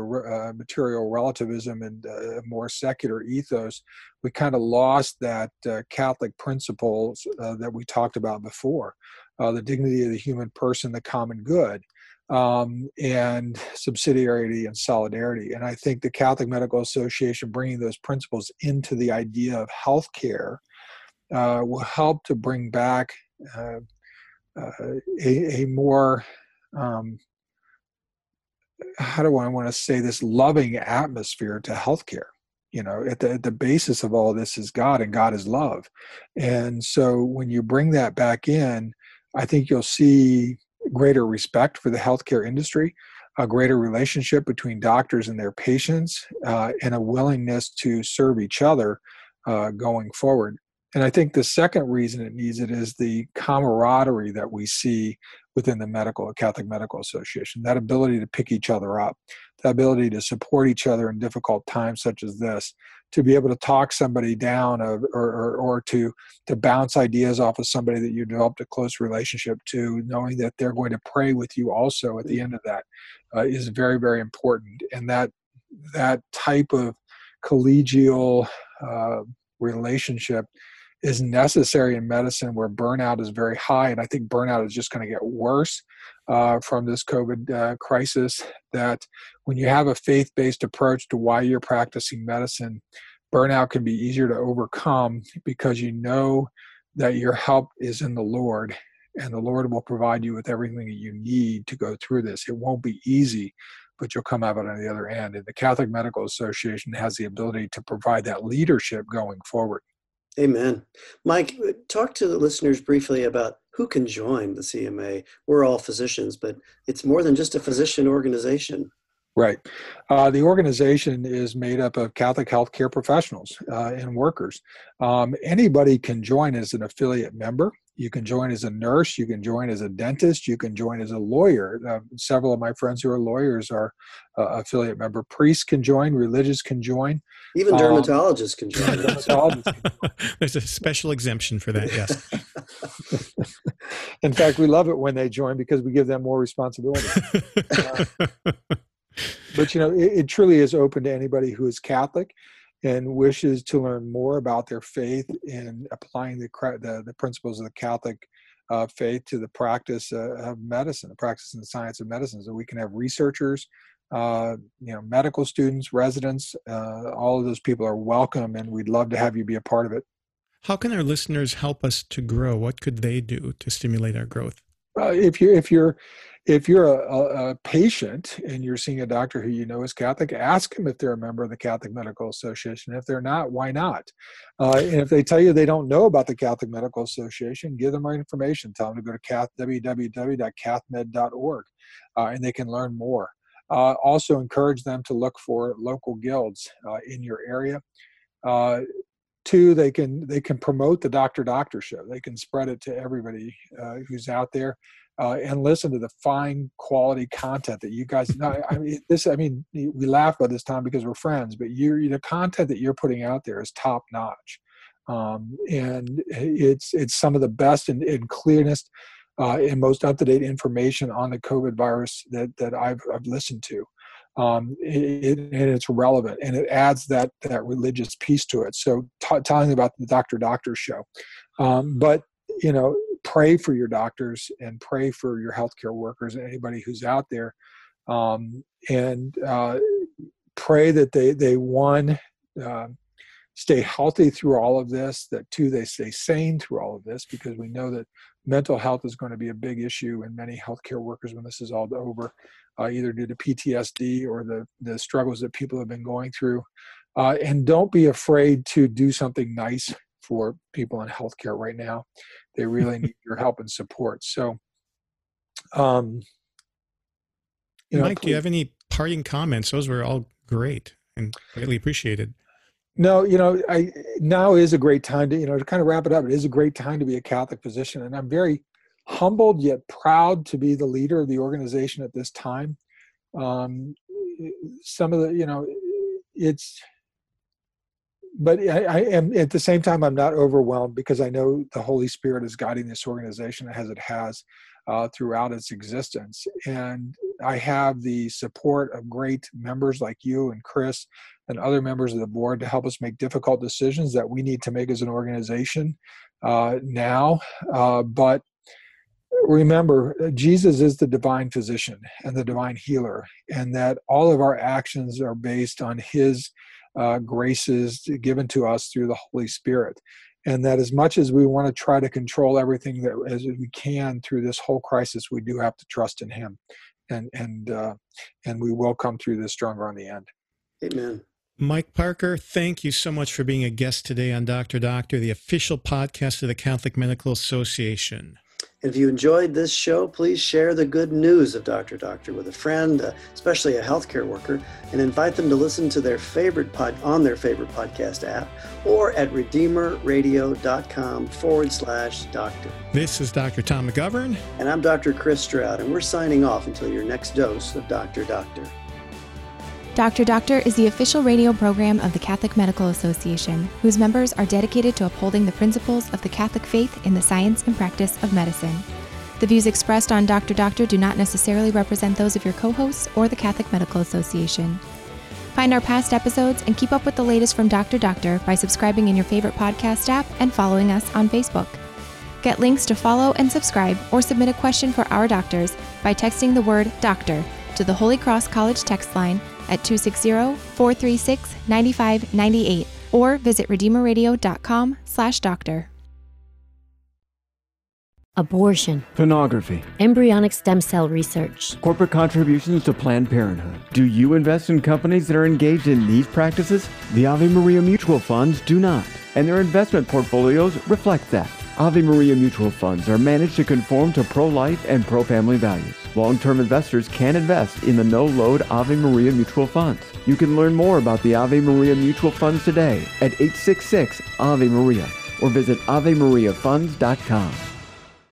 material relativism and a more secular ethos, we kind of lost that Catholic principles that we talked about before, the dignity of the human person, the common good, and subsidiarity and solidarity. And I think the Catholic Medical Association bringing those principles into the idea of healthcare will help to bring back a more, how do I want to say this, loving atmosphere to healthcare. You know, at the basis of all this is God, and God is love. And so when you bring that back in, I think you'll see greater respect for the healthcare industry, a greater relationship between doctors and their patients, and a willingness to serve each other going forward. And I think the second reason it needs it is the camaraderie that we see within the Catholic Medical Association, that ability to pick each other up, the ability to support each other in difficult times such as this, to be able to talk somebody down or to bounce ideas off of somebody that you developed a close relationship to, knowing that they're going to pray with you also at the end of that is very, very important. And that type of collegial relationship is necessary in medicine, where burnout is very high. And I think burnout is just going to get worse from this COVID crisis, that when you have a faith-based approach to why you're practicing medicine, burnout can be easier to overcome, because you know that your help is in the Lord, and the Lord will provide you with everything that you need to go through this. It won't be easy, but you'll come out on the other end. And the Catholic Medical Association has the ability to provide that leadership going forward. Amen. Mike, talk to the listeners briefly about who can join the CMA. We're all physicians, but it's more than just a physician organization. Right. The organization is made up of Catholic healthcare professionals and workers. Anybody can join as an affiliate member. You can join as a nurse. You can join as a dentist. You can join as a lawyer. Several of my friends who are lawyers are affiliate member. Priests can join. Religious can join. Even dermatologists can join. There's a special exemption for that, yes. In fact, we love it when they join, because we give them more responsibility. But, you know, it truly is open to anybody who is Catholic and wishes to learn more about their faith and applying the principles of the Catholic faith to the practice of medicine, the practice and the science of medicine. So we can have researchers, medical students, residents, all of those people are welcome, and we'd love to have you be a part of it. How can our listeners help us to grow? What could they do to stimulate our growth? If you're a patient and you're seeing a doctor who you know is Catholic, ask them if they're a member of the Catholic Medical Association. If they're not, why not? And if they tell you they don't know about the Catholic Medical Association, give them our information. Tell them to go to www.cathmed.org, and they can learn more. Also encourage them to look for local guilds in your area. Two, they can promote the Dr. Show. They can spread it to everybody who's out there, and listen to the fine quality content that you guys. We laugh by this time because we're friends, but the content that you're putting out there is top notch, and it's some of the best and clearest and most up to date information on the COVID virus that I've listened to. And it's relevant, and it adds that religious piece to it. So telling about the Dr. Show, but pray for your doctors and pray for your healthcare workers and anybody who's out there, and pray that they one, stay healthy through all of this, that two, they stay sane through all of this, because we know that mental health is going to be a big issue in many healthcare workers when this is all over, either due to PTSD or the struggles that people have been going through. And don't be afraid to do something nice for people in healthcare right now. They really need your help and support. So, Mike, do you have any parting comments? Those were all great and greatly appreciated. No, now is a great time to kind of wrap it up. It is a great time to be a Catholic physician, and I'm very humbled yet proud to be the leader of the organization at this time. But I am, at the same time, I'm not overwhelmed, because I know the Holy Spirit is guiding this organization as it has. throughout its existence. And I have the support of great members like you and Chris and other members of the board to help us make difficult decisions that we need to make as an organization now. But remember, Jesus is the divine physician and the divine healer, and that all of our actions are based on his graces given to us through the Holy Spirit. And that as much as we want to try to control everything that as we can through this whole crisis, we do have to trust in him. And we will come through this stronger on the end. Amen. Mike Parker, thank you so much for being a guest today on Dr. Doctor, the official podcast of the Catholic Medical Association. If you enjoyed this show, please share the good news of Dr. Doctor with a friend, especially a healthcare worker, and invite them to listen to their favorite on their favorite podcast app or at RedeemerRadio.com/doctor. This is Dr. Tom McGivern. And I'm Dr. Chris Stroud, and we're signing off until your next dose of Dr. Doctor. Dr. Doctor is the official radio program of the Catholic Medical Association, whose members are dedicated to upholding the principles of the Catholic faith in the science and practice of medicine. The views expressed on Dr. Doctor do not necessarily represent those of your co-hosts or the Catholic Medical Association. Find our past episodes and keep up with the latest from Dr. Doctor by subscribing in your favorite podcast app and following us on Facebook. Get links to follow and subscribe or submit a question for our doctors by texting the word doctor to the Holy Cross College text line at 260-436-9598 or visit RedeemerRadio.com/doctor. Abortion. Pornography. Embryonic stem cell research. Corporate contributions to Planned Parenthood. Do you invest in companies that are engaged in these practices? The Ave Maria Mutual Funds do not, and their investment portfolios reflect that. Ave Maria Mutual Funds are managed to conform to pro-life and pro-family values. Long-term investors can invest in the no-load Ave Maria Mutual Funds. You can learn more about the Ave Maria Mutual Funds today at 866-AVE-MARIA or visit AveMariaFunds.com.